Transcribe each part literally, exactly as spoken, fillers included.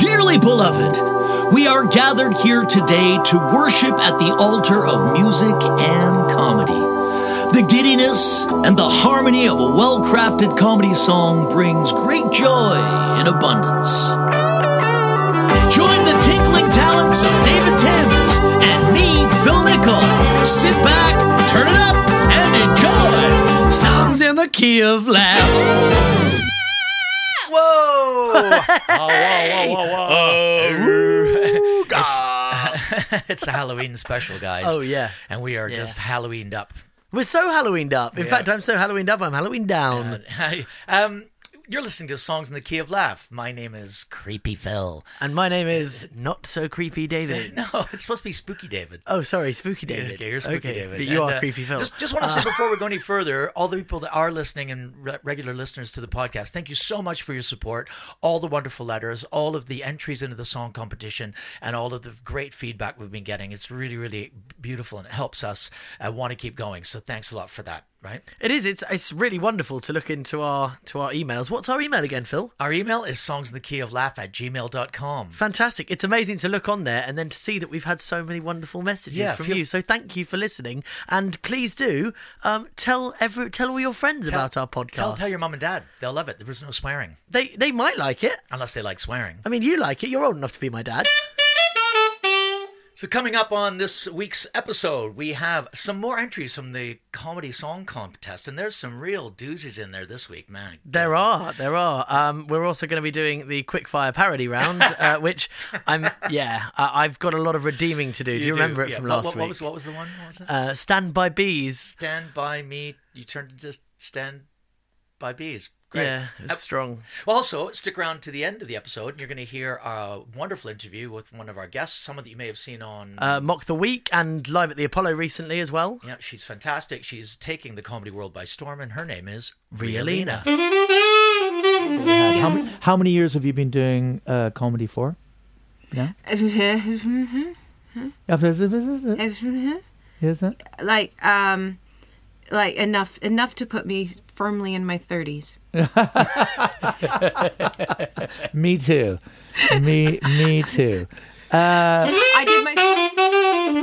Dearly beloved, we are gathered here today to worship at the altar of music and comedy. The giddiness and the harmony of a well-crafted comedy song brings great joy in abundance. Join the tinkling talents of David Thames and me, Phil Nichol. Sit back, turn it up, and enjoy Songs in the Key of Laugh. Whoa. Oh, whoa! Whoa! Whoa! Whoa! Oh, it's, it's a Halloween special, guys. Oh yeah, and we are yeah. just Halloweened up. We're so Halloweened up. In yeah. fact, I'm so Halloweened up. I'm Halloween down. Uh, um, you're listening to Songs in the Key of Laugh. My name is Creepy Phil, and my name is Not So Creepy David. No, it's supposed to be Spooky David. Oh, sorry, Spooky David. Okay, you're Spooky okay, David, but you and, are uh, Creepy Phil. Just, just want to say uh. before we go any further, all the people that are listening and re- regular listeners to the podcast, thank you so much for your support. All the wonderful letters, all of the entries into the song competition, and all of the great feedback we've been getting. It's really, really beautiful, and it helps us uh, want to keep going. So thanks a lot for that. Right, it is. It's it's really wonderful to look into our to our emails. What's our email again, Phil? Our email is songsinthekeyoflaugh at gmail dot com. Fantastic! It's amazing to look on there and then to see that we've had so many wonderful messages yeah, from feel- you. So thank you for listening, and please do um, tell every tell all your friends tell, about our podcast. Tell, tell your mum and dad; they'll love it. There was no swearing. They they might like it, unless they like swearing. I mean, you like it. You're old enough to be my dad. So coming up on this week's episode, we have some more entries from the comedy song contest, and there's some real doozies in there this week, man. There goodness. are, there are. Um, we're also going to be doing the quickfire parody round, uh, which I'm, yeah, uh, I've got a lot of redeeming to do. You do you do, remember it yeah. from last what, what, what week? Was, what was the one? What was it? Uh, Stand by Bees. Stand by me. You turned to just Stand by Bees. Great. Yeah, it's uh, strong. Also, stick around to the end of the episode, and you're going to hear a wonderful interview with one of our guests, someone that you may have seen on... Uh, Mock the Week and Live at the Apollo recently as well. Yeah, she's fantastic. She's taking the comedy world by storm, and her name is Rai Lina. How many, how many years have you been doing uh, comedy for? Yeah? Like, um... Like enough, enough to put me firmly in my thirties. Me too, me, me too. Uh, I did my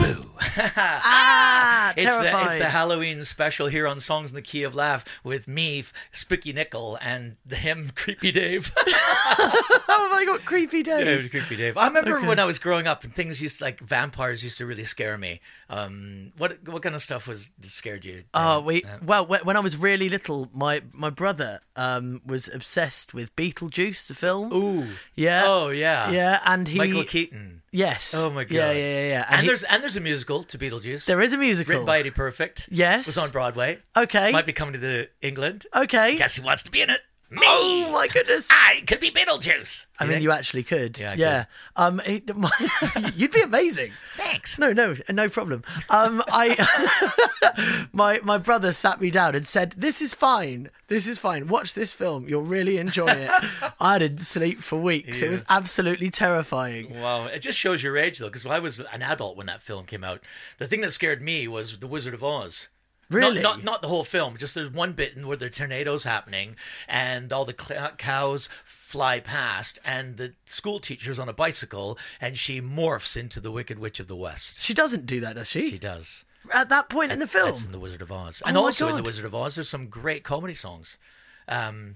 boo. ah, it's terrifying. The, it's the Halloween special here on Songs in the Key of Laugh with me, Spooky Nichol, and him, Creepy Dave. Oh my God, Creepy Dave! Yeah, Creepy Dave. I remember okay. when I was growing up, and things used to, like vampires used to really scare me. Um, what what kind of stuff was scared you? Oh, we uh, well, when I was really little, my my brother um, was obsessed with Beetlejuice, the film. Ooh, yeah, oh yeah, yeah, and he Michael Keaton. Yes. Oh my God. Yeah, yeah, yeah. yeah. And, and he, there's and there's a musical to Beetlejuice. There is a musical written by Eddie Perfect. Yes. Was on Broadway. Okay. Might be coming to the England. Okay. Guess who wants to be in it? Me. Oh my goodness! I could be Beetlejuice. I you mean, think? you actually could. Yeah. I yeah. Could. Um, it, my, you'd be amazing. Thanks. No, no, no problem. Um, I, my my brother sat me down and said, "This is fine. This is fine. Watch this film. You'll really enjoy it." I didn't sleep for weeks. Yeah. It was absolutely terrifying. Wow! It just shows your age, though, because I was an adult when that film came out. The thing that scared me was The Wizard of Oz. Really? Not, not not the whole film, just there's one bit where there are tornadoes happening and all the cl- cows fly past and the school teacher's on a bicycle and she morphs into the Wicked Witch of the West. She doesn't do that, does she? She does. At that point that's, in the film? That's in The Wizard of Oz. Oh and also God. in The Wizard of Oz, there's some great comedy songs. Um,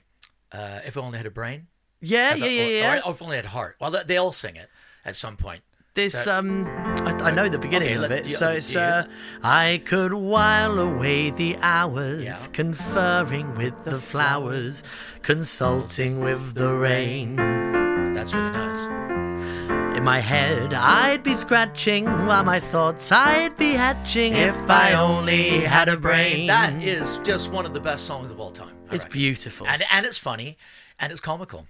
uh, If I Only Had a Brain. Yeah, yeah, yeah, yeah. Or, or If I Only Had a Heart. Well, they all sing it at some point. This, um, I, I know the beginning okay, of it, so it's, uh, I could while away the hours, yeah. conferring with the flowers, consulting with the rain. That's really nice. In my head, I'd be scratching, while my thoughts I'd be hatching, if I only had a brain. That is just one of the best songs of all time. All it's right. beautiful. And, and it's funny. and it's comical.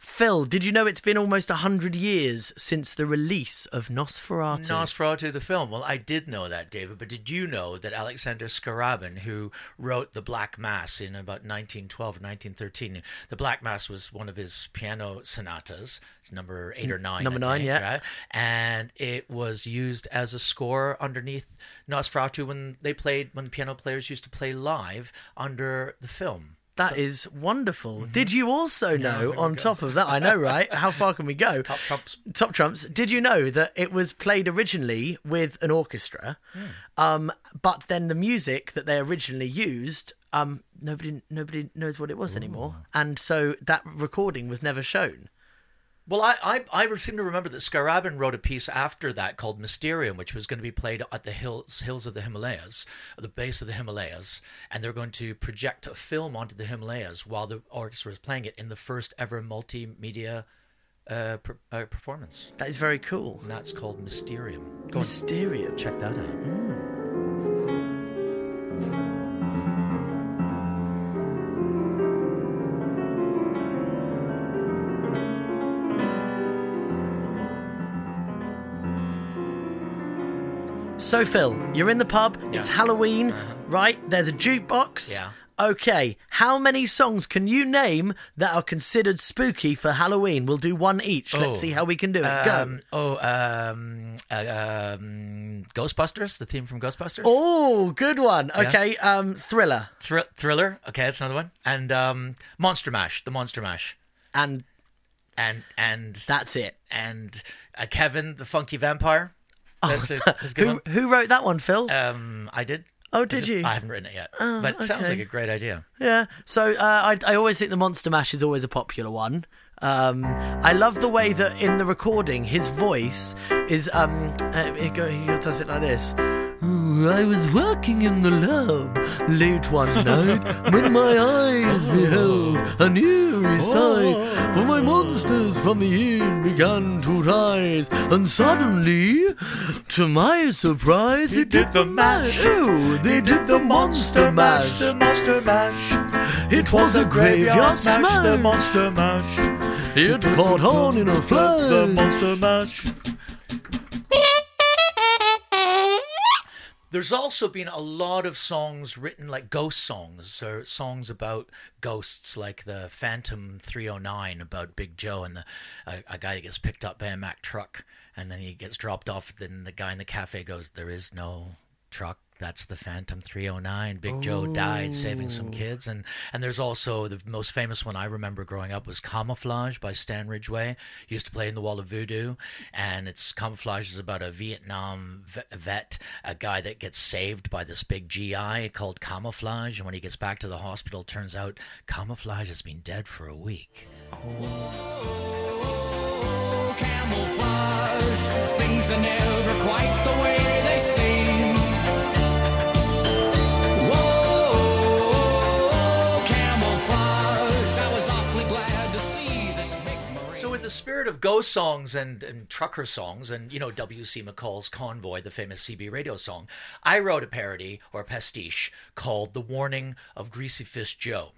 Phil, did you know it's been almost one hundred years since the release of Nosferatu? Nosferatu, the film. Well, I did know that, David, but did you know that Alexander Scriabin, who wrote The Black Mass in about nineteen twelve, nineteen thirteen, The Black Mass was one of his piano sonatas. It's number eight or nine. Number I nine, think, yeah. Right? And it was used as a score underneath Nosferatu when they played, when the piano players used to play live under the film. That so, is wonderful. Mm-hmm. Did you also know, yeah, on top of that, I know, right? How far can we go? Top trumps. Top trumps. Did you know that it was played originally with an orchestra, mm. um, but then the music that they originally used, um, nobody nobody knows what it was Ooh. anymore. And so that recording was never shown. Well, I, I I seem to remember that Scriabin wrote a piece after that called Mysterium, which was going to be played at the hills hills of the Himalayas, at the base of the Himalayas, and they're going to project a film onto the Himalayas while the orchestra is playing it in the first ever multimedia uh, per, uh, performance. That is very cool. And that's called Mysterium. Go Mysterium. On, check that out. Mm. So, Phil, you're in the pub, yeah. It's Halloween, uh-huh. right? There's a jukebox. Yeah. Okay, how many songs can you name that are considered spooky for Halloween? We'll do one each. Oh. Let's see how we can do it. Um, Go. Oh, um, uh, um, Ghostbusters, the theme from Ghostbusters. Oh, good one. Okay, yeah. um, Thriller. Thr- thriller, okay, that's another one. And um, Monster Mash, the Monster Mash. And? And, and. That's it. And uh, Kevin, the Funky Vampire. That's a, that's a good who, one. Who wrote that one, Phil? Um, I did. Oh, did I just, you? I haven't written it yet, oh, but it okay. sounds like a great idea. Yeah. So uh, I, I always think the Monster Mash is always a popular one. Um, I love the way that in the recording, his voice is. Um, uh, he does it like this. I was working in the lab late one night when my eyes beheld a new sight. For my monsters from the inn began to rise, and suddenly, to my surprise, they did the mash. Oh, they did the monster mash. The monster mash. It was a graveyard smash. The monster mash. It caught on in a flash. The monster mash. There's also been a lot of songs written, like ghost songs or songs about ghosts, like the Phantom three oh nine about Big Joe and the a, a guy that gets picked up by a Mack truck and then he gets dropped off. Then the guy in the cafe goes, "There is no truck. That's the Phantom three oh nine. Big Ooh. Joe died saving some kids." And and there's also the most famous one I remember growing up was Camouflage by Stan Ridgway. He used to play in the Wall of Voodoo. And it's Camouflage is about a Vietnam vet, a guy that gets saved by this big G I called Camouflage. And when he gets back to the hospital, turns out Camouflage has been dead for a week. Oh, oh, oh, Camouflage, things are never quite the way. So in the spirit of ghost songs and, and trucker songs and, you know, W C. McCall's Convoy, the famous C B radio song, I wrote a parody or a pastiche called The Warning of Greasy Fist Joe.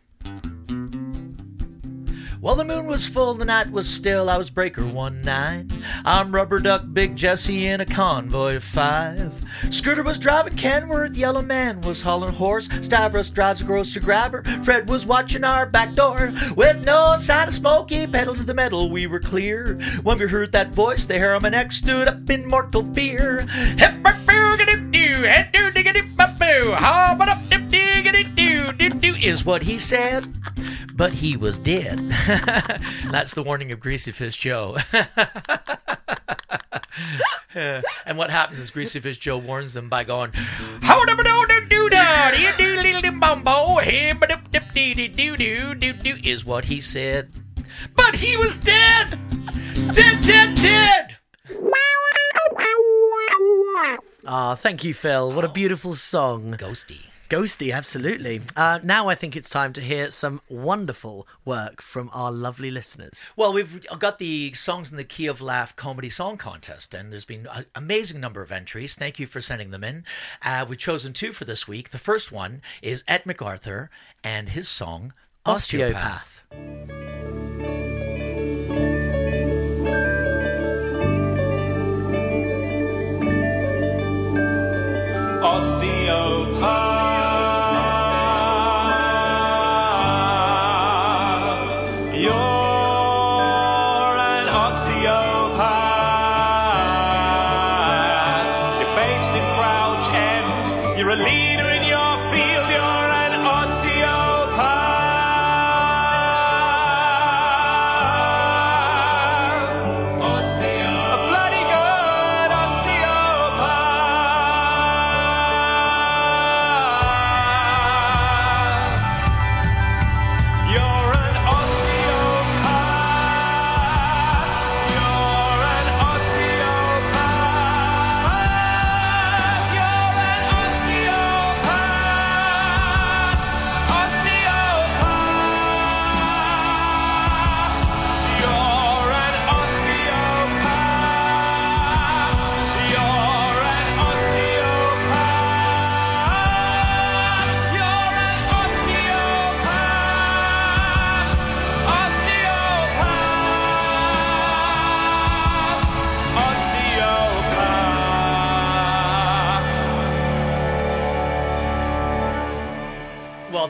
Well, the moon was full, the night was still, I was breaker one night. I'm Rubber Duck Big Jesse in a convoy of five. Scooter was driving Kenworth, Yellow Man was hauling horse. Stavros drives a grocery grabber, Fred was watching our back door. With no sign of Smokey, pedal to the metal, we were clear. When we heard that voice, the hair on my neck stood up in mortal fear. Hip hop doop doo, head doo digga dip up boo, hop up dip digga doo doo doo is what he said. But he was dead. That's the warning of Greasy Fist Joe. And what happens is Greasy Fist Joe warns them by going, "Hold up, do do do da, do little dim bombo, him ba dip dip dee dee do do do do," is what he said. But he was dead, dead, dead, dead. Ah, oh, thank you, Phil. What a beautiful song. Ghosty. Ghosty, absolutely. Uh, now I think it's time to hear some wonderful work from our lovely listeners. Well, we've got the Songs in the Key of Laugh Comedy Song Contest, and there's been an amazing number of entries. Thank you for sending them in. Uh, we've chosen two for this week. The first one is Ed MacArthur and his song, Osteopath. Osteopath.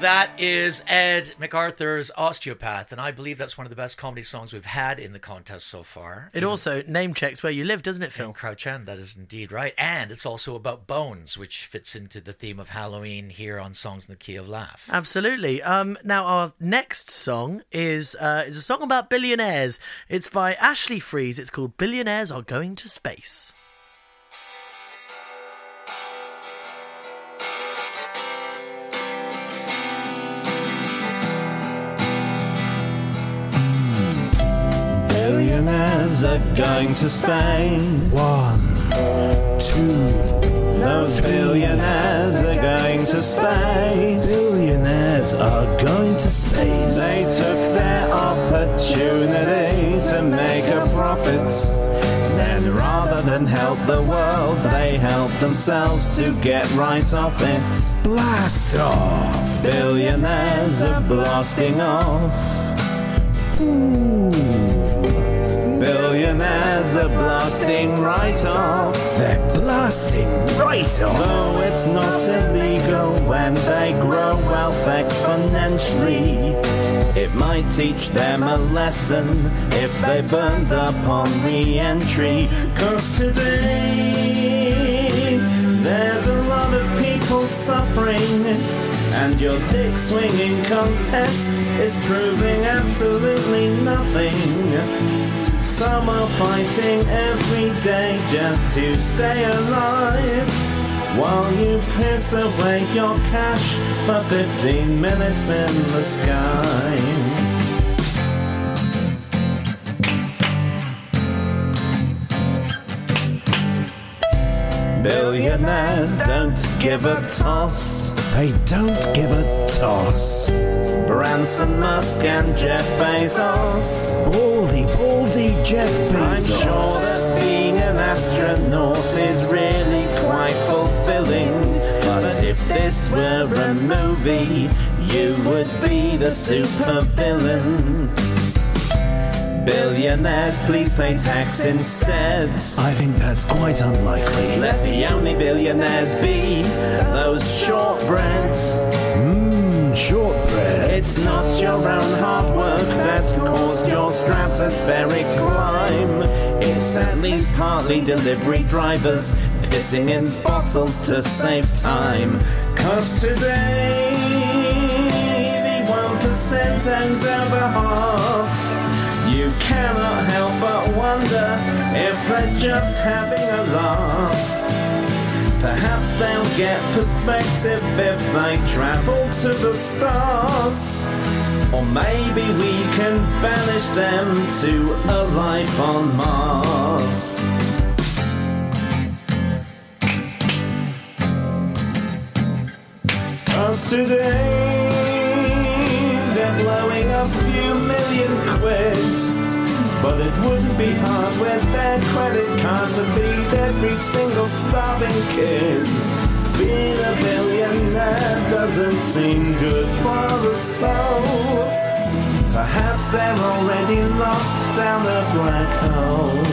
That is Ed MacArthur's Osteopath, and I believe that's one of the best comedy songs we've had in the contest so far. It also name checks where you live, doesn't it, Phil? In Crouch End, that is indeed right. And it's also about bones, which fits into the theme of Halloween here on Songs in the Key of Laugh. Absolutely. Um, now, our next song is uh, is a song about billionaires. It's by Ashley Freeze. It's called Billionaires Are Going to Space. Billionaires are going to space. One, two. Those billionaires are going to space. Billionaires are going to space. They took their opportunity to make a profit. Then rather than help the world, they helped themselves to get right off it. Blast off. Billionaires are blasting off. Ooh. Billionaires are blasting right off. They're blasting right off. No, it's not illegal when they grow wealth exponentially. It might teach them a lesson if they burned up on re-entry. 'Cause today there's a lot of people suffering, and your dick-swinging contest is proving absolutely nothing. Some are fighting every day just to stay alive, while you piss away your cash for fifteen minutes in the sky. Billionaires don't give a toss. They don't give a toss. Branson, Musk and Jeff Bezos. Baldy, Baldy. Jeff Bezos. I'm sure that being an astronaut is really quite fulfilling, but if this were a movie, you would be the supervillain. Billionaires, please pay tax instead. I think that's quite unlikely. Let the only billionaires be those shortbreads. Shortbread. It's not your own hard work that caused your stratospheric climb. It's at least partly delivery drivers pissing in bottles to save time. 'Cause today, eighty-one percent ends over half. You cannot help but wonder if they're just having a laugh. Perhaps they'll get perspective if they travel to the stars. Or maybe we can banish them to a life on Mars. Cause today they're blowing a few million quid. But it wouldn't be hard with their credit card to feed every single starving kid. Being a billionaire doesn't seem good for the soul. Perhaps they're already lost down the black hole.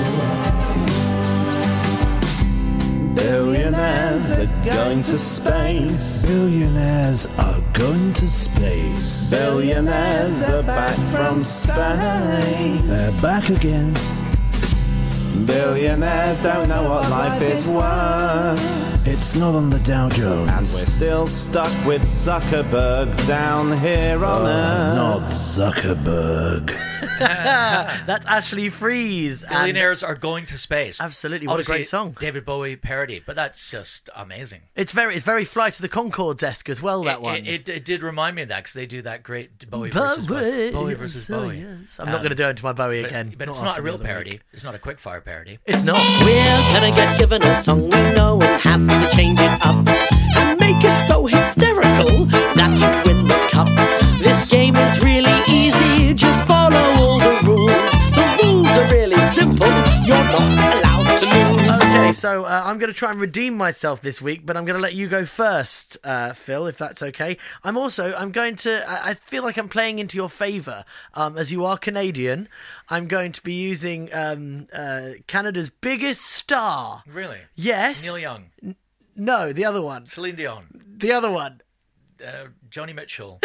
Billionaires are going to space. Billionaires are going to space. Billionaires are back from space. They're back again. Billionaires don't know what life is worth. It's not on the Dow Jones. And we're still stuck with Zuckerberg down here on oh, Earth. Not Zuckerberg. That's Ashley Freeze. Billionaires and, are going to space. Absolutely, what Obviously, a great song! David Bowie parody, but that's just amazing. It's very, it's very Flight of the Conchords-esque as well. That it, one, it, it, it did remind me of that because they do that great Bowie versus Bowie, Bowie versus so Bowie. Yes. I'm um, not going to do it to my Bowie but, again. But it's not, not a real parody. Week. It's not a quickfire parody. It's not. We're gonna get given a song we know and have to change it up and make it so hysterical that you win the cup. This game is really easy. Just follow all the rules. The rules are really simple. You're not allowed to lose. Okay, so uh, I'm going to try and redeem myself this week, but I'm going to let you go first, uh, Phil, if that's okay. I'm also, I'm going to, I, I feel like I'm playing into your favour. Um, as you are Canadian, I'm going to be using um, uh, Canada's biggest star. Really? Yes. Neil Young? N- no, the other one. Celine Dion? The other one. Uh, Joni Mitchell.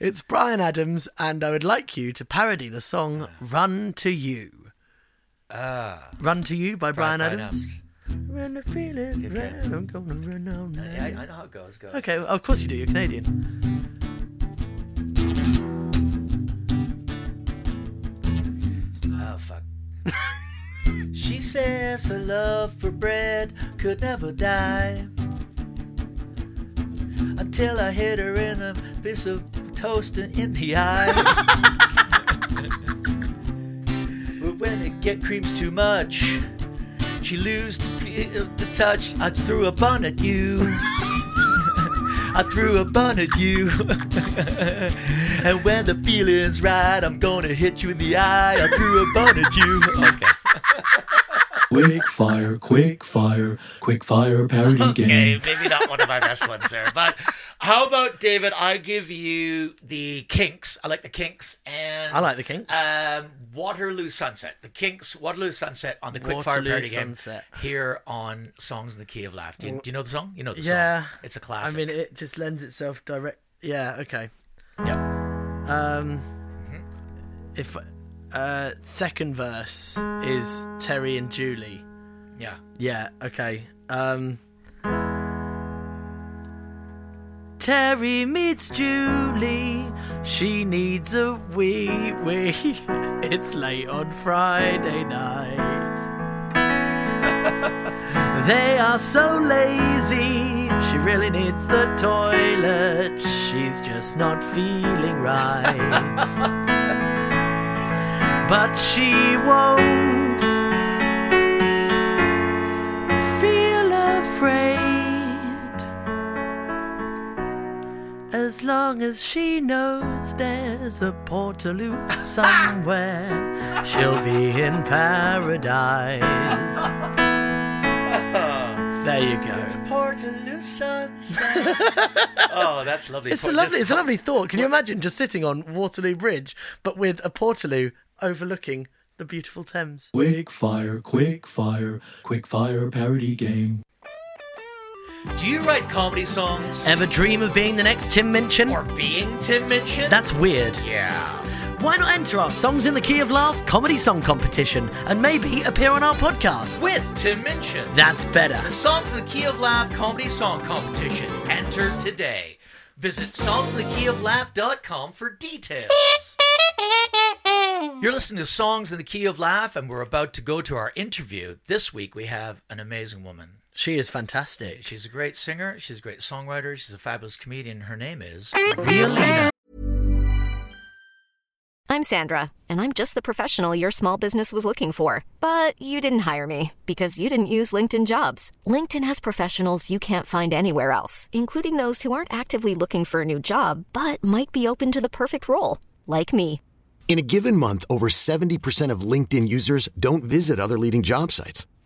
It's Bryan Adams, and I would like you to parody the song yeah. Run to You. Uh, Run to You by Bryan, Bryan Adams. Adams. Run to feeling, okay. Run, I'm gonna run all night. I, I know how it goes, goes. Okay, well, of course you do, you're Canadian. Oh, fuck. She says her love for bread could never die. Until I hit her in a piece of toast and in the eye. But when it get creams too much, she lose the touch. I threw a bun at you. I threw a bun at you. And when the feeling's right, I'm gonna hit you in the eye. I threw a bun at you. Okay. Quick fire, quick fire, quick fire parody okay, game. Okay, maybe not one of my best ones there. But how about, David, I give you the Kinks. I like the Kinks. and I like the Kinks. Um, Waterloo Sunset. The Kinks, Waterloo Sunset on the quick Waterloo fire parody Sunset. game here on Songs in the Key of Laugh. Do you, do you know the song? You know the yeah, song. Yeah. It's a classic. I mean, it just lends itself direct. Yeah, okay. Yep. Um, mm-hmm. If... Uh, second verse is Terry and Julie. Yeah. Yeah, okay. Um, Terry meets Julie. She needs a wee wee. It's late on Friday night. They are so lazy. She really needs the toilet. She's just not feeling right. But she won't feel afraid as long as she knows there's a Portaloo somewhere. She'll be in paradise. There you go. Portaloo Sunset. Oh, that's lovely. It's a lovely, it's a lovely thought. Can you imagine just sitting on Waterloo Bridge, but with a Portaloo overlooking the beautiful Thames? Quick fire, quick fire, quick fire parody game. Do you write comedy songs? Ever dream of being the next Tim Minchin? Or being Tim Minchin? That's weird. Yeah. Why not enter our Songs in the Key of Laugh comedy song competition and maybe appear on our podcast? With Tim Minchin. That's better. The Songs in the Key of Laugh comedy song competition. Enter today. Visit songs in the key of laugh dot com for details. You're listening to Songs in the Key of Laugh, and we're about to go to our interview. This week we have an amazing woman. She is fantastic. She's a great singer. She's a great songwriter. She's a fabulous comedian. Her name is Rai Lina. I'm Sandra, and I'm just the professional your small business was looking for. But you didn't hire me because you didn't use LinkedIn Jobs. LinkedIn has professionals you can't find anywhere else, including those who aren't actively looking for a new job but might be open to the perfect role, like me. In a given month, over seventy percent of LinkedIn users don't visit other leading job sites.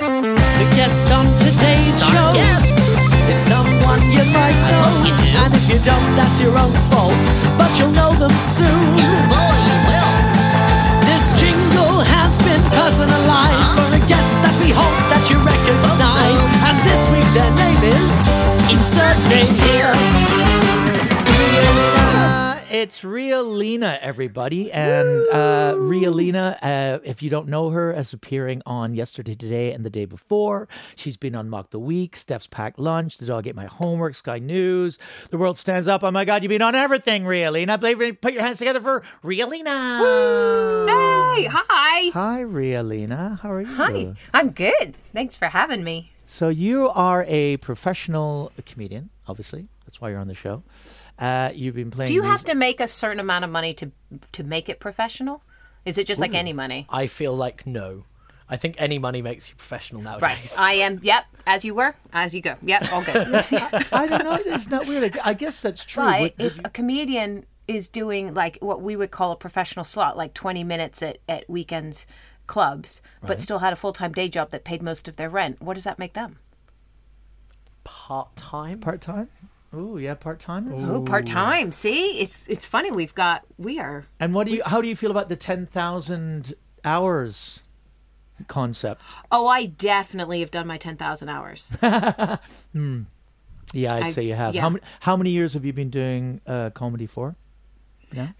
The guest on today's Our show guest. Is someone you might know, you do. And if you don't, that's your own fault, but you'll know them soon. You will, you will. This jingle has been personalized, uh-huh, for a guest that we hope that you recognize. So. And this week their name is Insert Name Here. Uh, it's Rai Lina, everybody, and uh, Rai Lina, uh, if you don't know her, is appearing on Yesterday, Today, and the day before. She's been on Mock the Week, Steph's Packed Lunch, The Dog Ate My Homework, Sky News, The World Stands Up. Oh my God, you've been on everything, Rai Lina. Put your hands together for Rai Lina. Woo! Hey, hi. Hi, Rai Lina. How are you? Hi, I'm good. Thanks for having me. So you are a professional comedian, obviously. That's why you're on the show. Uh, you've been playing. Do you music. have to make a certain amount of money to to make it professional? Is it just Ooh. like any money? I feel like no. I think any money makes you professional nowadays. Right. I am. Yep. As you were. As you go. Yep. All good. I, I don't know. It's not weird. I guess that's true. But would, would if you... a comedian is doing like what we would call a professional slot, like twenty minutes at, at weekend clubs, right, but still had a full-time day job that paid most of their rent, what does that make them? Part time. Part time. Ooh, yeah, part time. Ooh, part time. See, it's it's funny. We've got we are. And what do you? How do you feel about the ten thousand hours concept? Oh, I definitely have done my ten thousand hours. hmm. Yeah, I'd I, say you have. Yeah. How many? How many years have you been doing uh, comedy for? Yeah.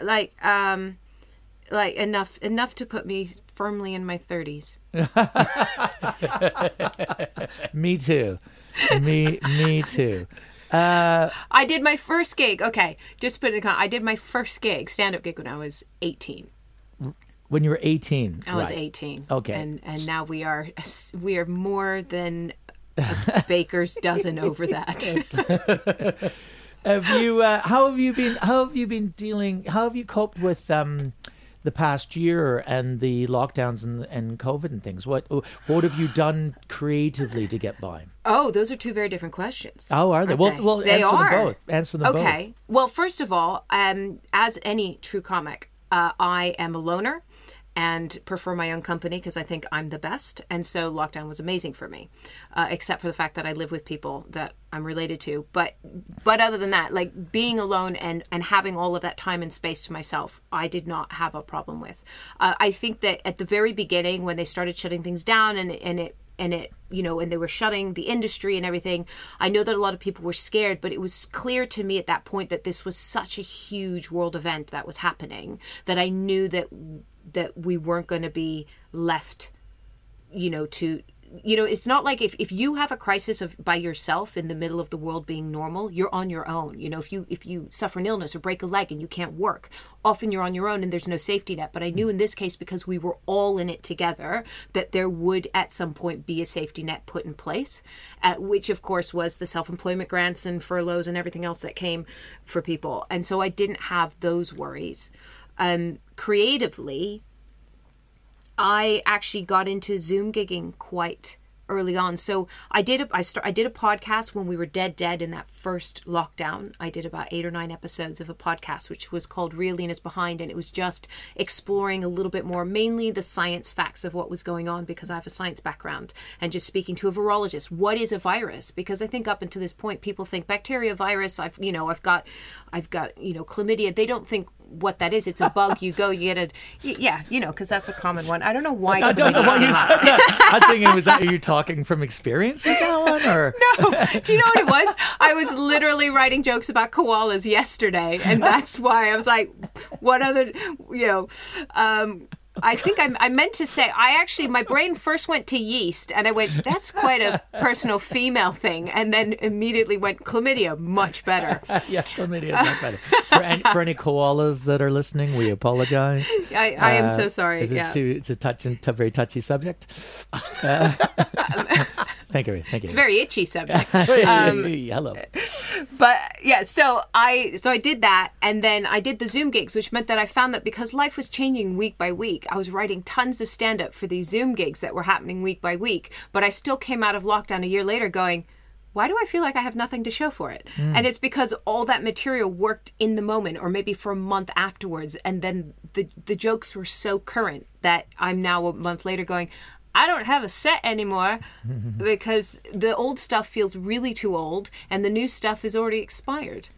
Like um, like enough enough to put me firmly in my thirties. me too me me too uh I did my first gig, okay, just put it in the con- I did my first gig stand-up gig when I was eighteen. When you were eighteen? I right. was eighteen, okay. And and now we are we are more than a baker's dozen over that. Have you uh, how have you been how have you been dealing how have you coped with um the past year and the lockdowns and, and COVID and things? What what have you done creatively to get by? Oh, those are two very different questions. Oh, are they? Well, they? well, they answer are. them both. Answer them okay. both. Okay. Well, first of all, um, as any true comic, uh, I am a loner and prefer my own company because I think I'm the best. And so lockdown was amazing for me, uh, except for the fact that I live with people that I'm related to. But but other than that, like being alone and, and having all of that time and space to myself, I did not have a problem with. Uh, I think that at the very beginning when they started shutting things down and and it, and it, you know, and they were shutting the industry and everything, I know that a lot of people were scared, but it was clear to me at that point that this was such a huge world event that was happening that I knew that... that we weren't going to be left, you know, to, you know, it's not like if, if you have a crisis of by yourself in the middle of the world being normal, you're on your own. You know, if you if you suffer an illness or break a leg and you can't work, often you're on your own and there's no safety net. But I knew in this case, because we were all in it together, that there would at some point be a safety net put in place, uh, which, of course, was the self-employment grants and furloughs and everything else that came for people. And so I didn't have those worries. Um, creatively, I actually got into Zoom gigging quite early on. So I did a, I start, I did a podcast when we were dead dead in that first lockdown. I did about eight or nine episodes of a podcast, which was called Rai Lina's Behind. And it was just exploring a little bit more, mainly the science facts of what was going on, because I have a science background, and just speaking to a virologist. What is a virus? Because I think up until this point, people think bacteria, virus, I've, you know, I've got, I've got, you know, chlamydia. They don't think what that is. It's a bug. You go, you get a, yeah, you know, because that's a common one. I don't know why. I don't know why you said that. I was thinking, was that, are you talking from experience with that one? Or? No. Do you know what it was? I was literally writing jokes about koalas yesterday. And that's why I was like, what other, you know, um, I think I, I meant to say, I actually, my brain first went to yeast, and I went, that's quite a personal female thing, and then immediately went chlamydia, much better. Yes, chlamydia, much better. For any, for any koalas that are listening, we apologize. I, I am uh, so sorry. It's yeah. too, it's a touch and t- very touchy subject. Uh, thank you, thank you. It's a very itchy subject. Um, Hello. But yeah, so I so I did that, and then I did the Zoom gigs, which meant that I found that because life was changing week by week, I was writing tons of stand-up for these Zoom gigs that were happening week by week, but I still came out of lockdown a year later going, why do I feel like I have nothing to show for it? Mm. And it's because all that material worked in the moment, or maybe for a month afterwards, and then the the jokes were so current that I'm now a month later going, I don't have a set anymore because the old stuff feels really too old and the new stuff is already expired.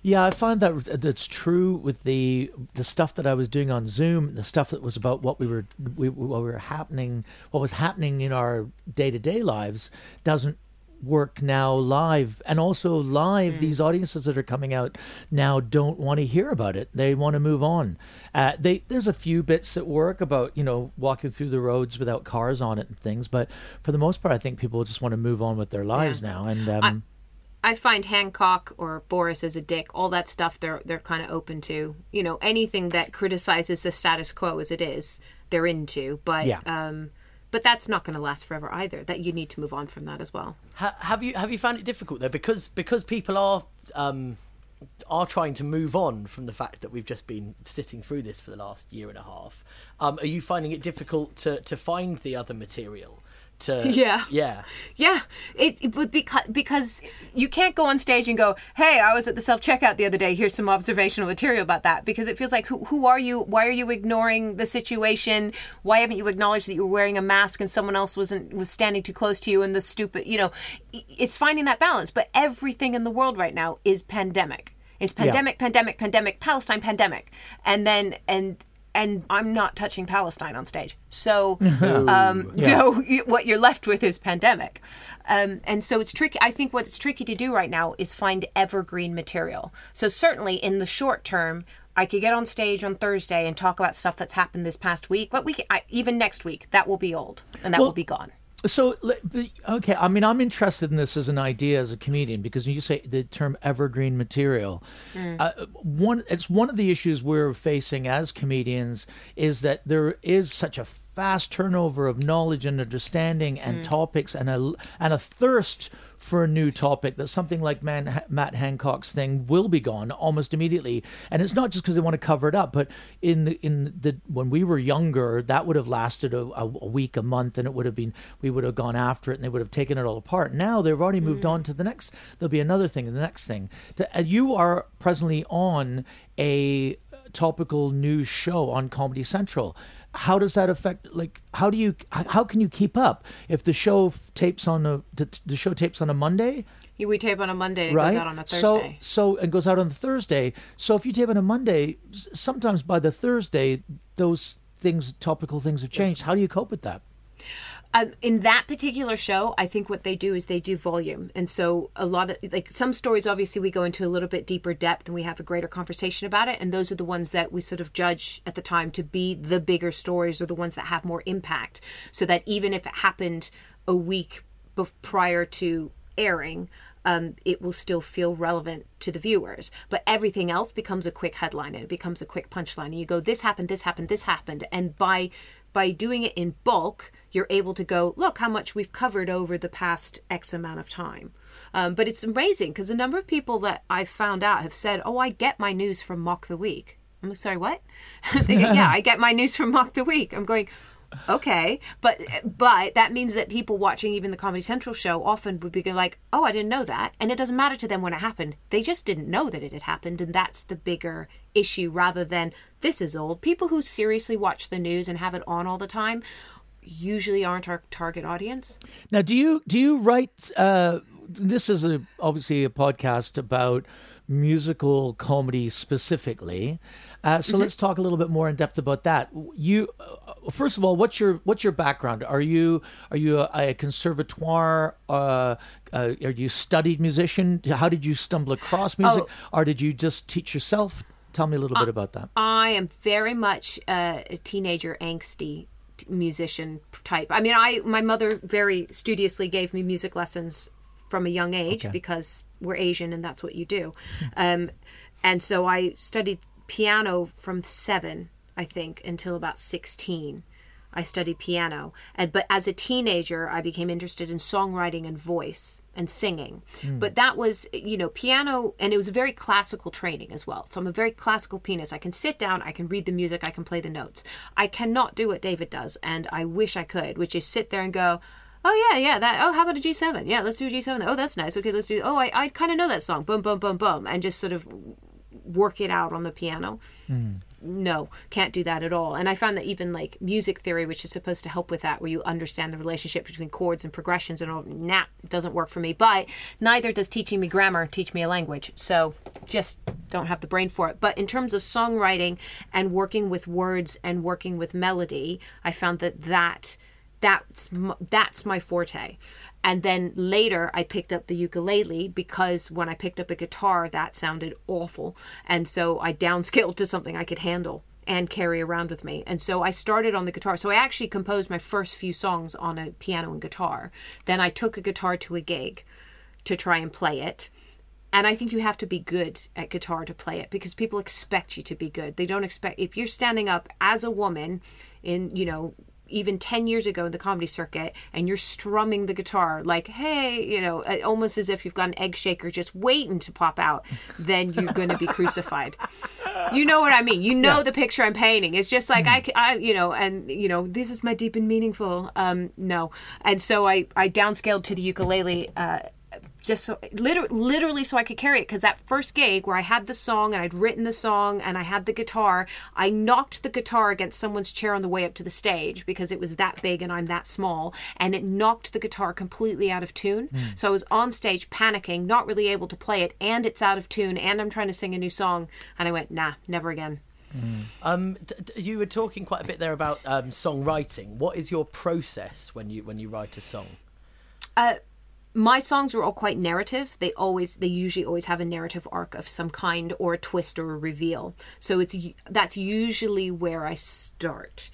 Yeah, I find that that's true with the the stuff that I was doing on Zoom, the stuff that was about what we were we what we were happening, what was happening in our day-to-day lives doesn't work now live. And also live, mm. these audiences that are coming out now don't want to hear about it. They want to move on. Uh, they there's a few bits that work about, you know, walking through the roads without cars on it and things, but for the most part, I think people just want to move on with their lives yeah. now. And um, I- I find Hancock or Boris as a dick, all that stuff they're they're kind of open to. You know, anything that criticizes the status quo as it is, they're into. But yeah. um, but that's not going to last forever either. That you need to move on from that as well. Ha- have you have you found it difficult though, because because people are um, are trying to move on from the fact that we've just been sitting through this for the last year and a half? Um, are you finding it difficult to to find the other material? To, yeah, yeah, yeah. It, it would be beca- because you can't go on stage and go, "Hey, I was at the self checkout the other day. Here's some observational material about that." Because it feels like, who, who are you? Why are you ignoring the situation? Why haven't you acknowledged that you were wearing a mask and someone else wasn't was standing too close to you? And the stupid, you know, it's finding that balance. But everything in the world right now is pandemic. It's pandemic, yeah. pandemic, pandemic, Palestine, pandemic, and then and. And I'm not touching Palestine on stage. So um, yeah. no, you, what you're left with is pandemic. Um, and so it's tricky. I think what's tricky to do right now is find evergreen material. So certainly in the short term, I could get on stage on Thursday and talk about stuff that's happened this past week. But we can, I, even next week, that will be old and that well, will be gone. So, okay, I mean, I'm interested in this as an idea as a comedian, because when you say the term evergreen material, mm. uh, one it's one of the issues we're facing as comedians is that there is such a fast turnover of knowledge and understanding and mm. topics and a, and a thirst for a new topic that something like Man, Matt Hancock's thing will be gone almost immediately. And it's not just because they want to cover it up, but in the in the when we were younger, that would have lasted a, a week, a month, and it would have been we would have gone after it, and they would have taken it all apart. Now they've already moved mm-hmm. on to the next. There'll be another thing and the next thing. You are presently on a topical news show on Comedy Central. How does that affect, like, how do you, how can you keep up if the show tapes on a, the, the show tapes on a Monday? Yeah, we tape on a Monday and right? it goes out on a Thursday. So, so it goes out on a Thursday. So if you tape on a Monday, sometimes by the Thursday, those things, topical things have changed. How do you cope with that? Um, in that particular show, I think what they do is they do volume. And so a lot of, like, some stories, obviously, we go into a little bit deeper depth and we have a greater conversation about it. And those are the ones that we sort of judge at the time to be the bigger stories or the ones that have more impact. So that even if it happened a week be- prior to airing, um, it will still feel relevant to the viewers. But everything else becomes a quick headline and it becomes a quick punchline. And you go, this happened, this happened, this happened. And by by doing it in bulk, you're able to go, look how much we've covered over the past X amount of time. Um, but it's amazing because the number of people that I found out have said, oh, I get my news from Mock the Week. I'm sorry, what? They go, yeah, I get my news from Mock the Week. I'm going, okay. But but that means that people watching even the Comedy Central show often would be like, oh, I didn't know that. And it doesn't matter to them when it happened. They just didn't know that it had happened. And that's the bigger issue rather than this is old. People who seriously watch the news and have it on all the time usually aren't our target audience. Now, do you do you write? Uh, this is a, obviously a podcast about musical comedy specifically. Uh, so mm-hmm. let's talk a little bit more in depth about that. You, uh, first of all, what's your what's your background? Are you are you a, a conservatoire? Uh, uh, are you studied musician? How did you stumble across music, oh. or did you just teach yourself? Tell me a little I, bit about that. I am very much uh, a teenager angsty t- musician type. I mean, I my mother very studiously gave me music lessons from a young age, okay, because we're Asian and that's what you do. Um, and so I studied piano from seven, I think, until about sixteen. I studied piano. And, but as a teenager, I became interested in songwriting and voice and singing. Mm. But that was, you know, piano, and it was very classical training as well. So I'm a very classical pianist. I can sit down, I can read the music, I can play the notes. I cannot do what David does, and I wish I could, which is sit there and go, oh, yeah, yeah, that, oh, how about a G seven? Yeah, let's do a G seven. Oh, that's nice. Okay, let's do, oh, I, I kind of know that song. Boom, boom, boom, boom. And just sort of work it out on the piano. Mm. No, can't do that at all. And I found that even like music theory, which is supposed to help with that, where you understand the relationship between chords and progressions and all, nah, doesn't work for me. But neither does teaching me grammar, teach me a language. So just don't have the brain for it. But in terms of songwriting and working with words and working with melody, I found that that that's that's my forte. And then later I picked up the ukulele because when I picked up a guitar, that sounded awful. And so I downscaled to something I could handle and carry around with me. And so I started on the guitar. So I actually composed my first few songs on a piano and guitar. Then I took a guitar to a gig to try and play it. And I think you have to be good at guitar to play it because people expect you to be good. They don't expect, if you're standing up as a woman in, you know, even ten years ago in the comedy circuit, and you're strumming the guitar like, hey, you know, almost as if you've got an egg shaker just waiting to pop out, then you're going to be crucified. You know what I mean? You know, yeah, the picture I'm painting. It's just like, mm. I, I, you know, and, you know, this is my deep and meaningful. Um, no. And so I, I downscaled to the ukulele, uh, just so, literally, literally so I could carry it, because that first gig where I had the song and I'd written the song and I had the guitar, I knocked the guitar against someone's chair on the way up to the stage because it was that big and I'm that small, and it knocked the guitar completely out of tune. Mm. So I was on stage panicking, not really able to play it, and it's out of tune, and I'm trying to sing a new song, and I went, nah, never again. Mm. Um, th- you were talking quite a bit there about um, songwriting. What is your process when you when you write a song? Uh. My songs are all quite narrative. They always, they usually always have a narrative arc of some kind, or a twist or a reveal. So it's that's usually where I start.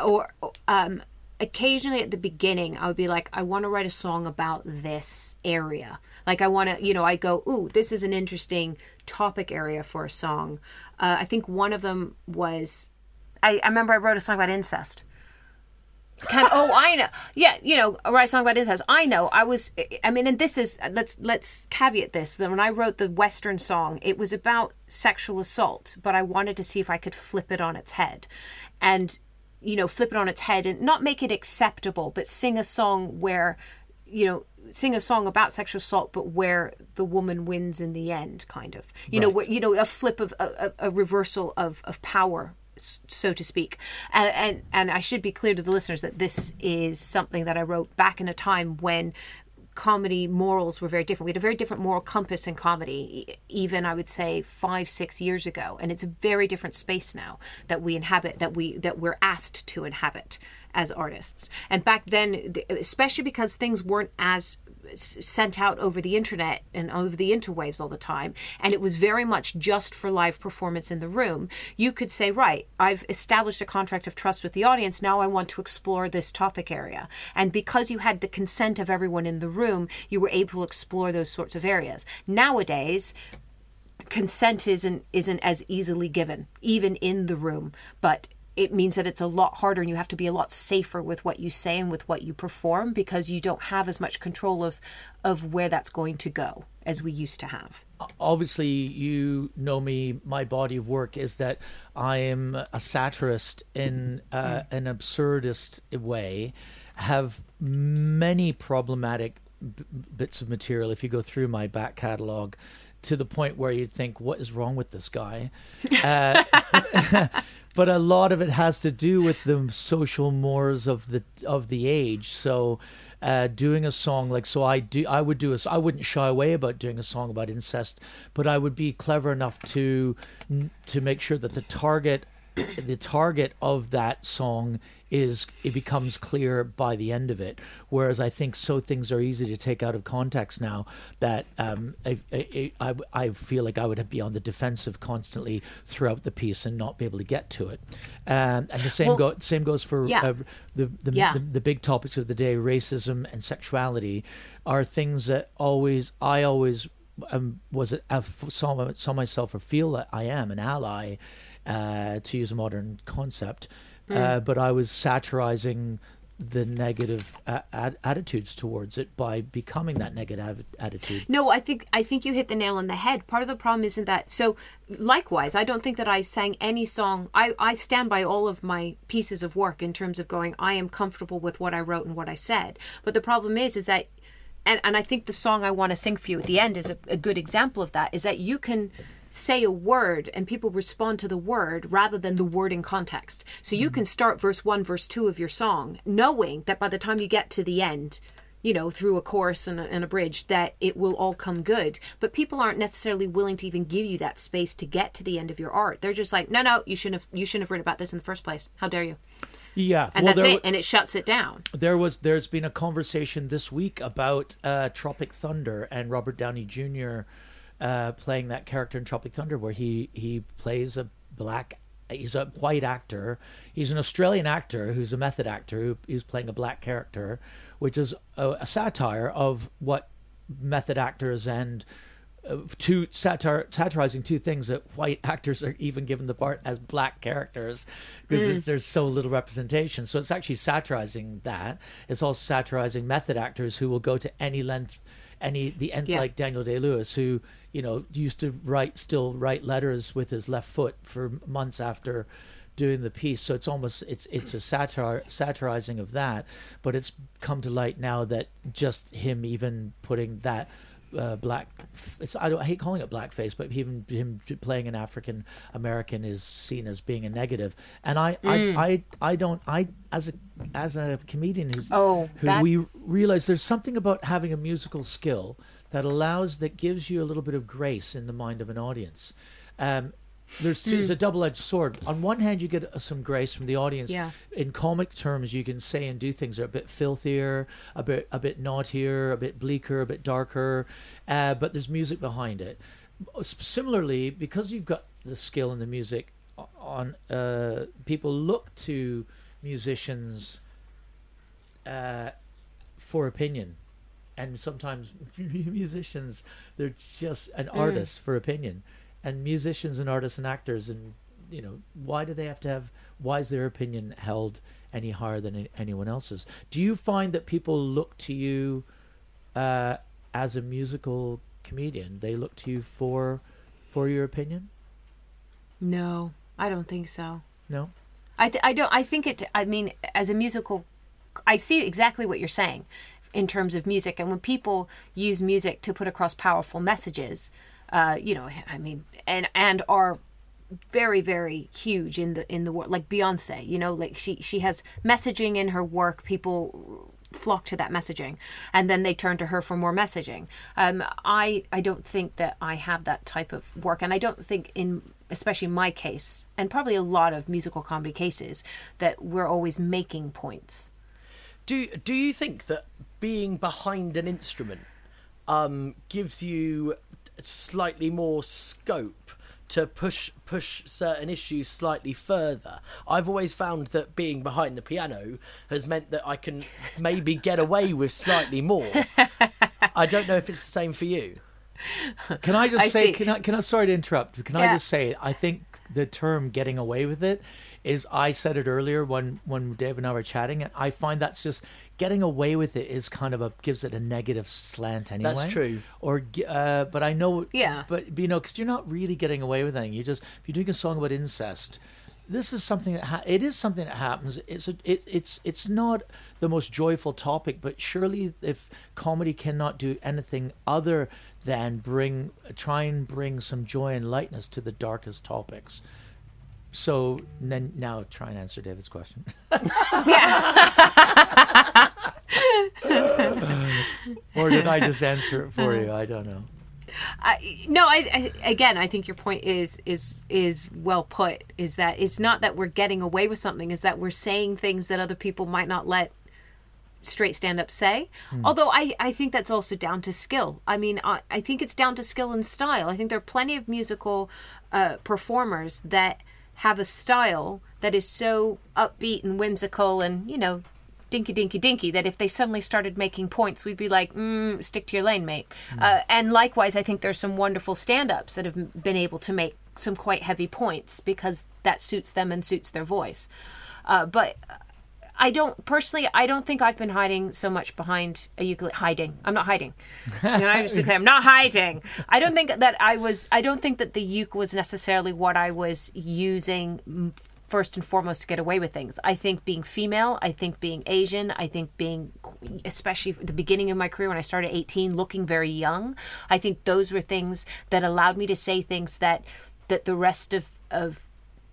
Or um, occasionally at the beginning, I would be like, I want to write a song about this area. Like I want to, you know, I go, ooh, this is an interesting topic area for a song. Uh, I think one of them was, I, I remember I wrote a song about incest. Can, oh, I know. Yeah, you know, I write a song about incest. I know. I was, I mean, and this is, let's let's caveat this. That when I wrote the Western song, it was about sexual assault, but I wanted to see if I could flip it on its head. And, you know, flip it on its head and not make it acceptable, but sing a song where, you know, sing a song about sexual assault, but where the woman wins in the end, kind of. You right. know, where, you know, a flip of, a, a reversal of, of power, so to speak. And, and and I should be clear to the listeners that this is something that I wrote back in a time when comedy morals were very different. We had a very different moral compass in comedy, even I would say five, six years ago. And it's a very different space now that we inhabit, that we that we're asked to inhabit as artists. And back then, especially because things weren't as sent out over the internet and over the interwaves all the time, and it was very much just for live performance in the room, you could say, right, I've established a contract of trust with the audience, now I want to explore this topic area. And because you had the consent of everyone in the room, you were able to explore those sorts of areas. Nowadays, consent isn't isn't as easily given, even in the room, but it means that it's a lot harder, and you have to be a lot safer with what you say and with what you perform, because you don't have as much control of of where that's going to go as we used to have. Obviously, you know me, my body of work is that I am a satirist in uh, an absurdist way, have many problematic b- bits of material if you go through my back catalogue, to the point where you'd think, what is wrong with this guy? Uh, But a lot of it has to do with the social mores of the of the age. So, uh, doing a song like so, I do. I would do a. I wouldn't shy away about doing a song about incest, but I would be clever enough to to make sure that the target the target of that song is, it becomes clear by the end of it. Whereas I think So Things Are Easy to take out of context now, that um, I, I, I, I feel like I would be on the defensive constantly throughout the piece and not be able to get to it. Um, and the same, well, go, same goes for yeah. uh, the, the, yeah. the, the big topics of the day. Racism and sexuality are things that always, I always um, was I saw, saw myself or feel that I am an ally, uh, to use a modern concept. Uh, but I was satirizing the negative uh, ad- attitudes towards it by becoming that negative ad- attitude. No, I think I think you hit the nail on the head. Part of the problem isn't that. So likewise, I don't think that I sang any song. I, I stand by all of my pieces of work in terms of going, I am comfortable with what I wrote and what I said. But the problem is, is that, and, and I think the song I want to sing for you at the end is a, a good example of that, is that you can say a word and people respond to the word rather than the word in context. So you can start verse one, verse two of your song, knowing that by the time you get to the end, you know, through a chorus and a, and a bridge, that it will all come good. But people aren't necessarily willing to even give you that space to get to the end of your art. They're just like, no, no, you shouldn't have, you shouldn't have written about this in the first place. How dare you? Yeah, and well, that's there, it, and it shuts it down. There was, there's been a conversation this week about uh, Tropic Thunder and Robert Downey Junior Uh, playing that character in Tropic Thunder, where he, he plays a black, he's a white actor. He's an Australian actor who's a method actor who, who's playing a black character, which is a, a satire of what method actors and uh, two satire, satirizing two things that white actors are even given the part as black characters because mm. there's so little representation. So it's actually satirizing that. It's also satirizing method actors who will go to any length, any the end yeah. like Daniel Day-Lewis, who, you know, used to write, still write letters with his left foot for months after doing the piece. So it's almost, it's it's a satire, satirizing of that. But it's come to light now that just him even putting that uh, black, it's, I don't I hate calling it blackface, but even him playing an African American is seen as being a negative. And I, mm. I, I, I don't, I as a as a comedian who's, oh, who that... we realize there's something about having a musical skill that allows, that gives you a little bit of grace in the mind of an audience. Um, there's two, mm. it's a double-edged sword. On one hand, you get some grace from the audience. Yeah. In comic terms, you can say and do things that are a bit filthier, a bit a bit naughtier, a bit bleaker, a bit darker, uh, but there's music behind it. Similarly, because you've got the skill and the music, on uh, people look to musicians uh, for opinion. And sometimes musicians, they're just an artist mm. for opinion. And musicians and artists and actors, and, you know, why do they have to have, why is their opinion held any higher than anyone else's? Do you find that people look to you uh, as a musical comedian? They look to you for for your opinion? No, I don't think so. No? I, th- I don't, I think it, I mean, as a musical, I see exactly what you're saying in terms of music. And when people use music to put across powerful messages, uh, you know, I mean, and, and are very, very huge in the, in the world, like Beyonce, you know, like she, she has messaging in her work. People flock to that messaging and then they turn to her for more messaging. Um, I, I don't think that I have that type of work. And I don't think in, especially my case, and probably a lot of musical comedy cases, that we're always making points. Do, do you think that being behind an instrument um, gives you slightly more scope to push push certain issues slightly further? I've always found that being behind the piano has meant that I can maybe get away with slightly more. I don't know if it's the same for you. Can I just I say, see. can I, can I, sorry to interrupt, can yeah. I just say, I think the term getting away with it is, I said it earlier when, when Dave and I were chatting, and I find that's just, getting away with it is kind of a, gives it a negative slant anyway. That's true. Or, uh, but I know, yeah. but, you know, because you're not really getting away with anything. You just, if you're doing a song about incest, this is something that, ha- it is something that happens. It's, a, it, it's, it's not the most joyful topic, but surely if comedy cannot do anything other than bring, try and bring some joy and lightness to the darkest topics. So then now try and answer David's question. Yeah. Or did I just answer it for you? I don't know. I, no, I, I again, I think your point is is is well put. Is that it's not that we're getting away with something; is that we're saying things that other people might not let straight stand-up say. Hmm. Although I, I think that's also down to skill. I mean, I, I think it's down to skill and style. I think there are plenty of musical uh, performers that have a style that is so upbeat and whimsical and, you know, dinky, dinky, dinky, that if they suddenly started making points, we'd be like, mm, stick to your lane, mate. Mm. Uh, and likewise, I think there's some wonderful stand-ups that have been able to make some quite heavy points because that suits them and suits their voice. Uh, but I don't, personally, I don't think I've been hiding so much behind a ukulele. Hiding. I'm not hiding. Can I just be clear? I'm not hiding. I don't think that I was, I don't think that the uke was necessarily what I was using first and foremost to get away with things. I think being female, I think being Asian, I think being, especially at the beginning of my career when I started at eighteen, looking very young, I think those were things that allowed me to say things that, that the rest of, of,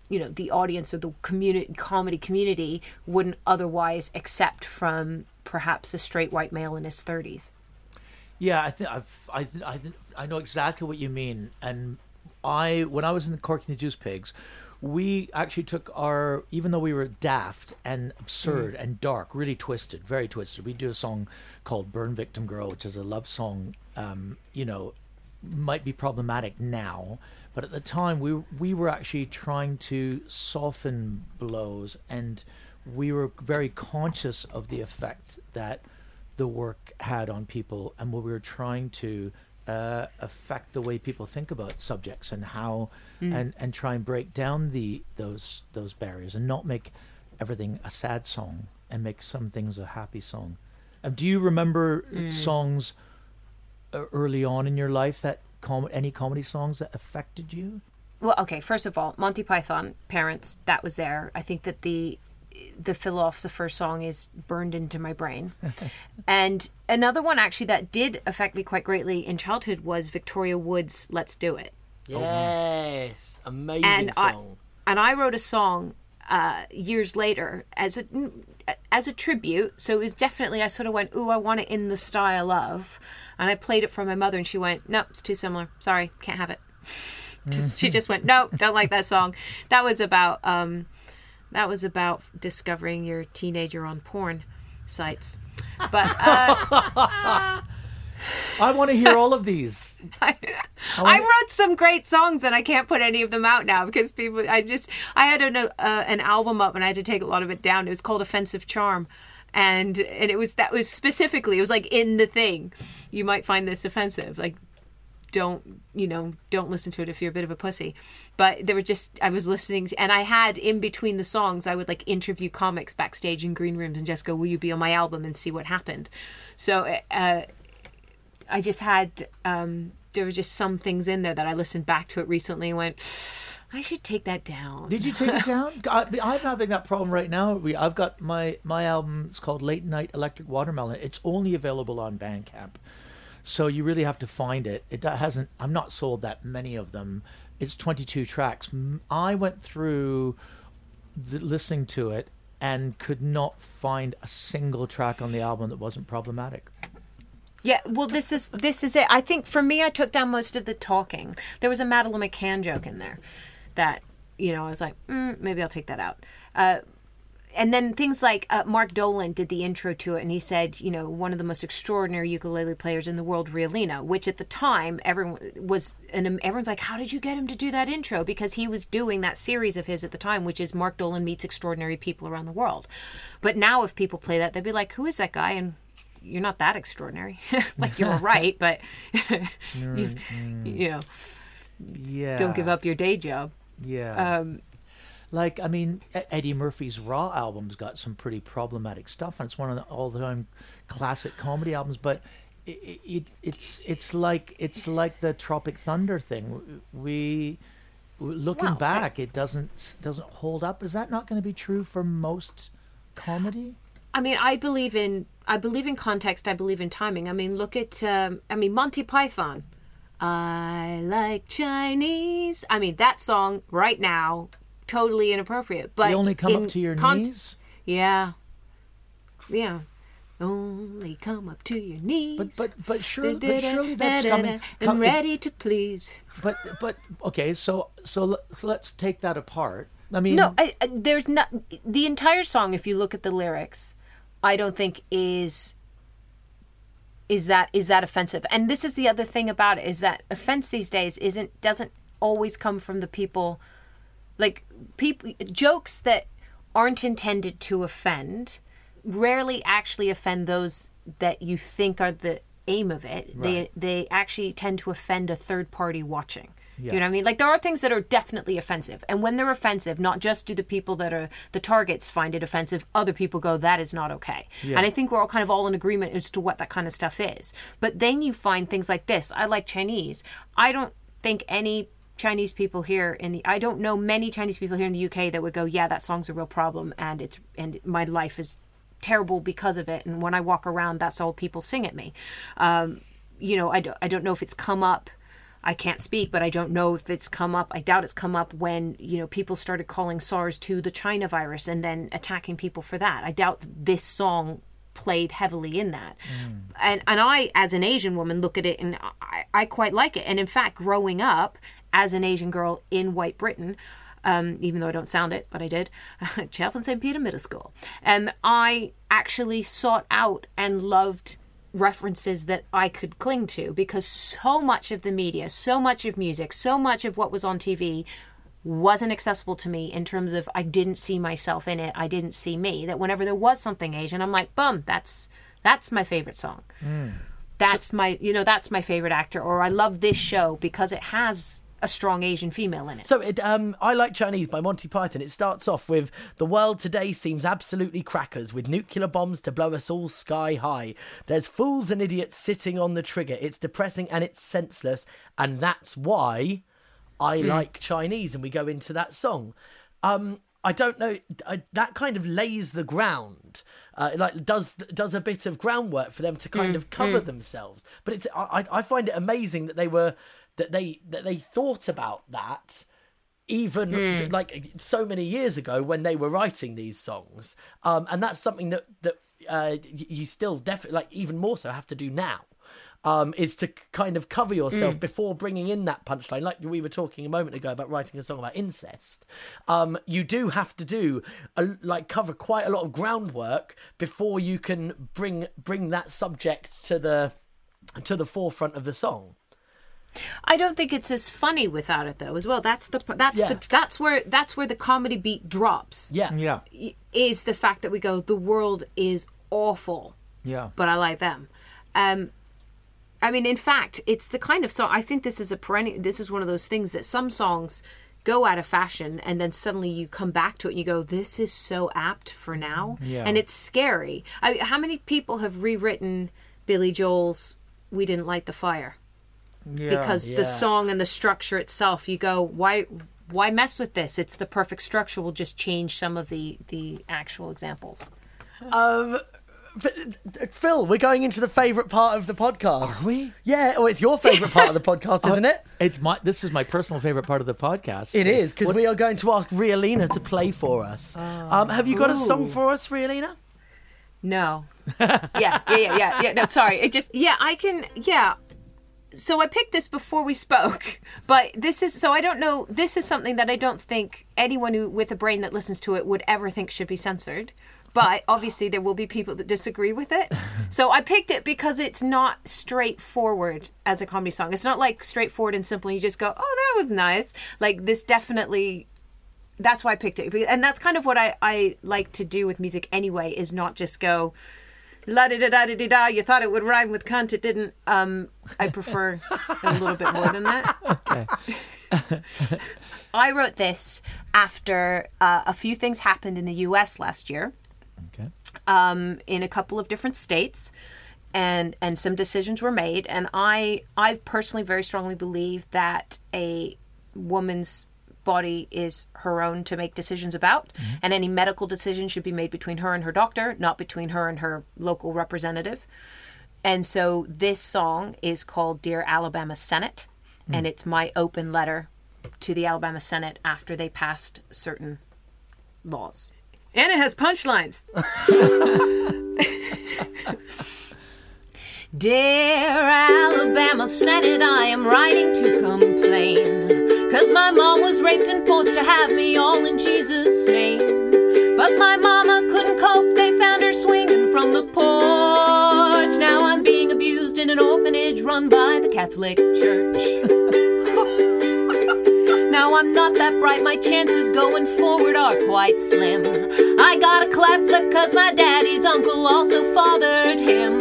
you know, the audience or the community, comedy community wouldn't otherwise accept from perhaps a straight white male in his thirties. Yeah, I think I've, I th- I th- I know exactly what you mean. And I, when I was in the Corky and the Juice Pigs, we actually took our, even though we were daft and absurd mm. and dark, really twisted, very twisted. We do a song called "Burn Victim Girl," which is a love song. Um, you know, might be problematic now. But at the time, we we were actually trying to soften blows, and we were very conscious of the effect that the work had on people, and we were trying to uh, affect the way people think about subjects and how, mm. and, and try and break down the those those barriers and not make everything a sad song and make some things a happy song. Um, do you remember mm. songs early on in your life that? Com- any comedy songs that affected you? Well, okay, first of all, Monty Python, Parents, that was there. I think that the the philosopher song is burned into my brain. And another one actually that did affect me quite greatly in childhood was Victoria Wood's Let's Do It. Yes, amazing and song. I, and I wrote a song uh, years later as a, as a tribute. So it was definitely, I sort of went, ooh, I want it in the style of... And I played it for my mother, and she went, "Nope, it's too similar. Sorry, can't have it." Just, she just went, "Nope, don't like that song." That was about um, that was about discovering your teenager on porn sites. But uh, I want to hear all of these. I, I, I wrote some great songs, and I can't put any of them out now because people. I just I had an uh, an album up, and I had to take a lot of it down. It was called "Offensive Charm." And and it was that was specifically it was like in the thing, you might find this offensive, like don't you know don't listen to it if you're a bit of a pussy. But there were just I was listening to, and I had in between the songs I would like interview comics backstage in green rooms and just go, will you be on my album, and see what happened. So uh, I just had um, there were just some things in there that I listened back to it recently and went, I should take that down. Did you take it down? I, I'm having that problem right now. We, I've got my, my album. It's called Late Night Electric Watermelon. It's only available on Bandcamp. So you really have to find it. It hasn't. I'm not sold that many of them. It's twenty-two tracks. I went through the, listening to it and could not find a single track on the album that wasn't problematic. Yeah, well, this is this is it. I think for me, I took down most of the talking. There was a Madeleine McCann joke in there. That, you know, I was like, mm, maybe I'll take that out. Uh, and then things like uh, Mark Dolan did the intro to it, and he said, you know, one of the most extraordinary ukulele players in the world, Rai Lina, which at the time everyone was, and everyone's like, how did you get him to do that intro? Because he was doing that series of his at the time, which is Mark Dolan meets extraordinary people around the world. But now, if people play that, they'd be like, who is that guy? And you're not that extraordinary. Like you're all right, but you, you know, yeah, don't give up your day job. Yeah, um, like I mean, Eddie Murphy's Raw album's got some pretty problematic stuff, and it's one of the all-time classic comedy albums. But it, it, it's it's like it's like the Tropic Thunder thing. We looking well, back, I, it doesn't doesn't hold up. Is that not going to be true for most comedy? I mean, I believe in I believe in context. I believe in timing. I mean, look at um, I mean Monty Python. I like Chinese. I mean, that song right now, totally inappropriate. But you only come up to your con- knees? Yeah. Yeah. Only come up to your knees. But but but surely, but surely that's coming. I'm ready to please. But but okay, so so so let's take that apart. I mean, no, I, I, there's not the entire song. If you look at the lyrics, I don't think is is that is that offensive. And this is the other thing about it, is that offense these days isn't doesn't always come from the people, like people jokes that aren't intended to offend rarely actually offend those that you think are the aim of it. Right. They they actually tend to offend a third party watching. Yeah. You know what I mean? Like, there are things that are definitely offensive. And when they're offensive, not just do the people that are the targets find it offensive, other people go, that is not okay. Yeah. And I think we're all kind of all in agreement as to what that kind of stuff is. But then you find things like this. I like Chinese. I don't think any Chinese people here in the... I don't know many Chinese people here in the U K that would go, yeah, that song's a real problem, and it's and my life is terrible because of it. And when I walk around, that's all people sing at me. Um, you know, I, do, I don't know if it's come up. I can't speak, but I don't know if it's come up. I doubt it's come up when, you know, people started calling SARS two the China virus and then attacking people for that. I doubt this song played heavily in that. Mm. And and I, as an Asian woman, look at it and I, I quite like it. And in fact, growing up as an Asian girl in white Britain, um, even though I don't sound it, but I did, Cheltenham Saint Peter Middle School, um, I actually sought out and loved references that I could cling to, because so much of the media, so much of music, so much of what was on T V wasn't accessible to me in terms of I didn't see myself in it. I didn't see me. That whenever there was something Asian, I'm like, boom, that's that's my favorite song. Mm. That's so, my, you know, that's my favorite actor, or I love this show because it has a strong Asian female in it. So it, um, I Like Chinese by Monty Python. It starts off with, the world today seems absolutely crackers, with nuclear bombs to blow us all sky high. There's fools and idiots sitting on the trigger. It's depressing and it's senseless. And that's why I mm. like Chinese. And we go into that song. Um, I don't know. I, that kind of lays the ground, uh, like does does a bit of groundwork for them to kind mm. of cover mm. themselves. But it's I, I find it amazing that they were... that they that they thought about that even mm. like so many years ago when they were writing these songs, um, and that's something that that uh, you still definitely, like, even more so have to do now, um, is to kind of cover yourself mm. before bringing in that punchline. Like we were talking a moment ago about writing a song about incest, um, you do have to do a, like cover quite a lot of groundwork before you can bring bring that subject to the to the forefront of the song. I don't think it's as funny without it, though, as well. That's the that's yeah. the that's where that's where the comedy beat drops. Yeah, yeah, is the fact that we go, the world is awful. Yeah, but I like them. Um, I mean, in fact, it's the kind of song. I think this is a perennial. This is one of those things that some songs go out of fashion, and then suddenly you come back to it and you go, "This is so apt for now." Yeah, and it's scary. I mean, how many people have rewritten Billy Joel's "We Didn't Light the Fire"? Yeah, because yeah. the song and the structure itself, you go, why why mess with this? It's the perfect structure. We'll just change some of the, the actual examples. Um, Phil, we're going into the favourite part of the podcast. Are we? Yeah. Oh, it's your favourite part of the podcast, isn't it? It's my. This is my personal favourite part of the podcast. It is, because we are going to ask Rai Lina to play for us. Oh, um, have you got ooh. a song for us, Rai Lina? No. yeah, yeah, yeah, yeah, yeah. No, sorry. It just, yeah, I can, yeah. So I picked this before we spoke, but this is, so I don't know, this is something that I don't think anyone who with a brain that listens to it would ever think should be censored. But obviously there will be people that disagree with it. So I picked it because it's not straightforward as a comedy song. It's not like straightforward and simple. And you just go, oh, that was nice. Like this definitely, that's why I picked it. And that's kind of what I, I like to do with music anyway, is not just go... La da da da da da. You thought it would rhyme with cunt, it didn't. Um, I prefer a little bit more than that. Okay. I wrote this after uh, a few things happened in the U S last year. Okay. Um, in a couple of different states, and and some decisions were made. And I I personally very strongly believe that a woman's body is her own to make decisions about, mm-hmm. and any medical decision should be made between her and her doctor, not between her and her local representative. And so this song is called Dear Alabama Senate, mm. and it's my open letter to the Alabama Senate after they passed certain laws. And it has punchlines. Dear Alabama Senate, I am writing to complain, 'cause my mom was raped and forced to have me all in Jesus' name. But my mama couldn't cope, they found her swinging from the porch. Now I'm being abused in an orphanage run by the Catholic Church. Now I'm not that bright, my chances going forward are quite slim. I got a cleft lip 'cause my daddy's uncle also fathered him.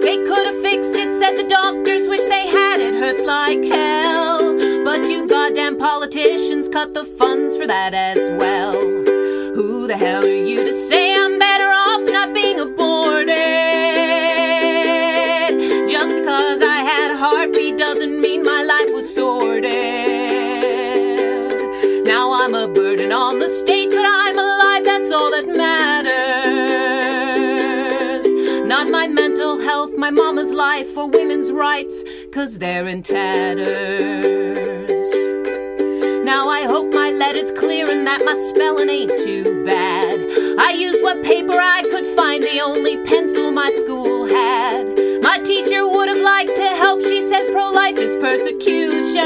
They could have fixed it, said the doctors, wish they had, it hurts like hell. But you goddamn politicians cut the funds for that as well. Who the hell are you to say I'm better off not being aborted? Just because I had a heartbeat doesn't mean my life was sordid. Now I'm a burden on the state, but I'm alive, that's all that matters. Not my mental health, my mama's life, or women's rights, 'cause they're in tatters. Now I hope my letter's clear and that my spelling ain't too bad. I used what paper I could find, the only pencil my school had. My teacher would have liked to help, she says pro-life is persecution.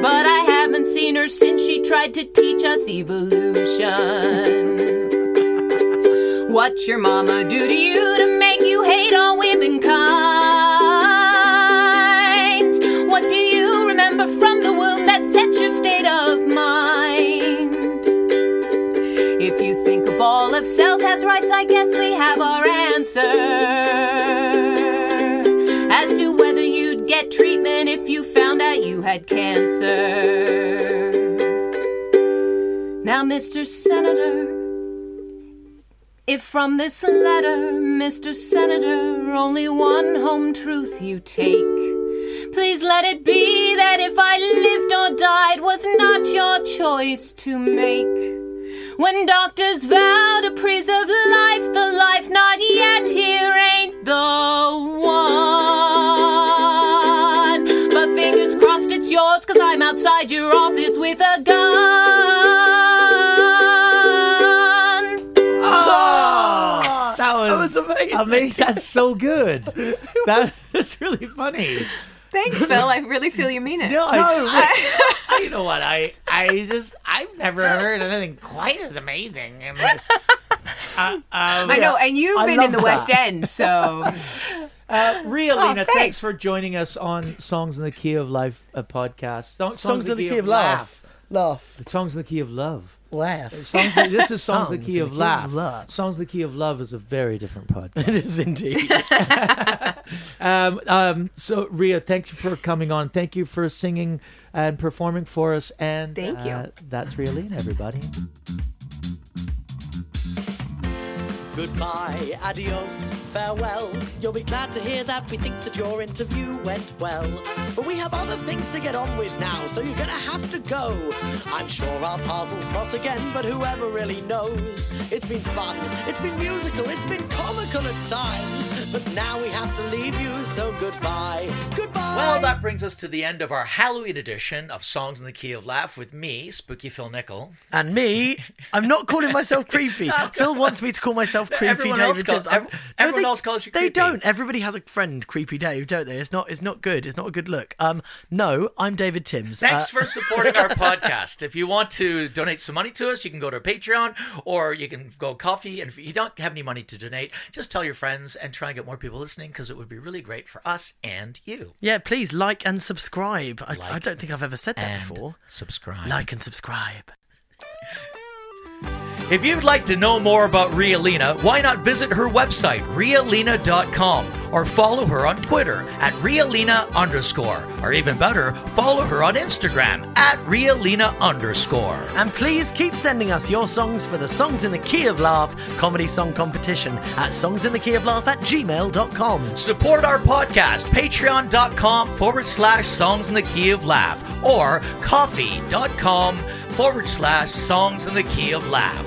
But I haven't seen her since she tried to teach us evolution. What's your mama do to you to make you hate on womankind? What do you remember from the womb that sets your state of mind? If you think a ball of cells has rights, I guess we have our answer. As to whether you'd get treatment if you found out you had cancer. Now, Mister Senator, if from this letter, Mister Senator, only one home truth you take, please let it be that if I lived or died was not your choice to make. When doctors vow to preserve life, the life not yet here ain't the one. But fingers crossed it's yours, 'cause I'm outside your office with a gun. Oh, that was, that was amazing. amazing. That's so good. That's, that's really funny. Thanks, Phil. I really feel you mean it. No, I, I, I, you know what? I, I just, I've never heard anything quite as amazing. I, mean, uh, um, I know, and you've I been in the that. West End, so. Uh, Ria oh, Lina, thanks. thanks for joining us on Songs in the Key of Life uh, podcast. Songs, Songs in the Key, key of Laugh. Laugh. The Songs in the Key of Love. Laugh. Songs, this is Songs, Songs the Key of, the key laugh. of Love. Songs the Key of Love is a very different podcast. It is indeed. um, um, so, Ria, thank you for coming on. Thank you for singing and performing for us. And thank you. Uh, that's Ria Lina, everybody. Goodbye, adios, farewell. You'll be glad to hear that we think that your interview went well. But we have other things to get on with now, so you're gonna have to go. I'm sure our paths will cross again, but whoever really knows? It's been fun, it's been musical, it's been comical at times. But now we have to leave you, so goodbye, goodbye. Well, that brings us to the end of our Halloween edition of Songs in the Key of Laugh with me, Spooky Phil Nichol. And me, I'm not calling myself creepy. Phil wants me to call myself Creepy everyone Dave else calls, every, everyone no, they, else calls you creepy. They don't. Everybody has a friend, Creepy Dave, don't they? It's not. It's not good. It's not a good look. Um, no, I'm David Timms. Thanks uh, for supporting our podcast. If you want to donate some money to us, you can go to Patreon or you can go coffee. And if you don't have any money to donate, just tell your friends and try and get more people listening because it would be really great for us and you. Yeah, please like and subscribe. I, like I don't think I've ever said that before. Subscribe. Like and subscribe. If you'd like to know more about Ria Lina, why not visit her website, ria lina dot com, or follow her on Twitter at ria lina underscore, or even better, follow her on Instagram at ria lina underscore. And please keep sending us your songs for the Songs in the Key of Laugh comedy song competition at songs in the key of laugh at gmail dot com. Support our podcast, patreon dot com forward slash Songs in the Key of Laugh, or coffee dot com forward slash Songs in the Key of Laugh.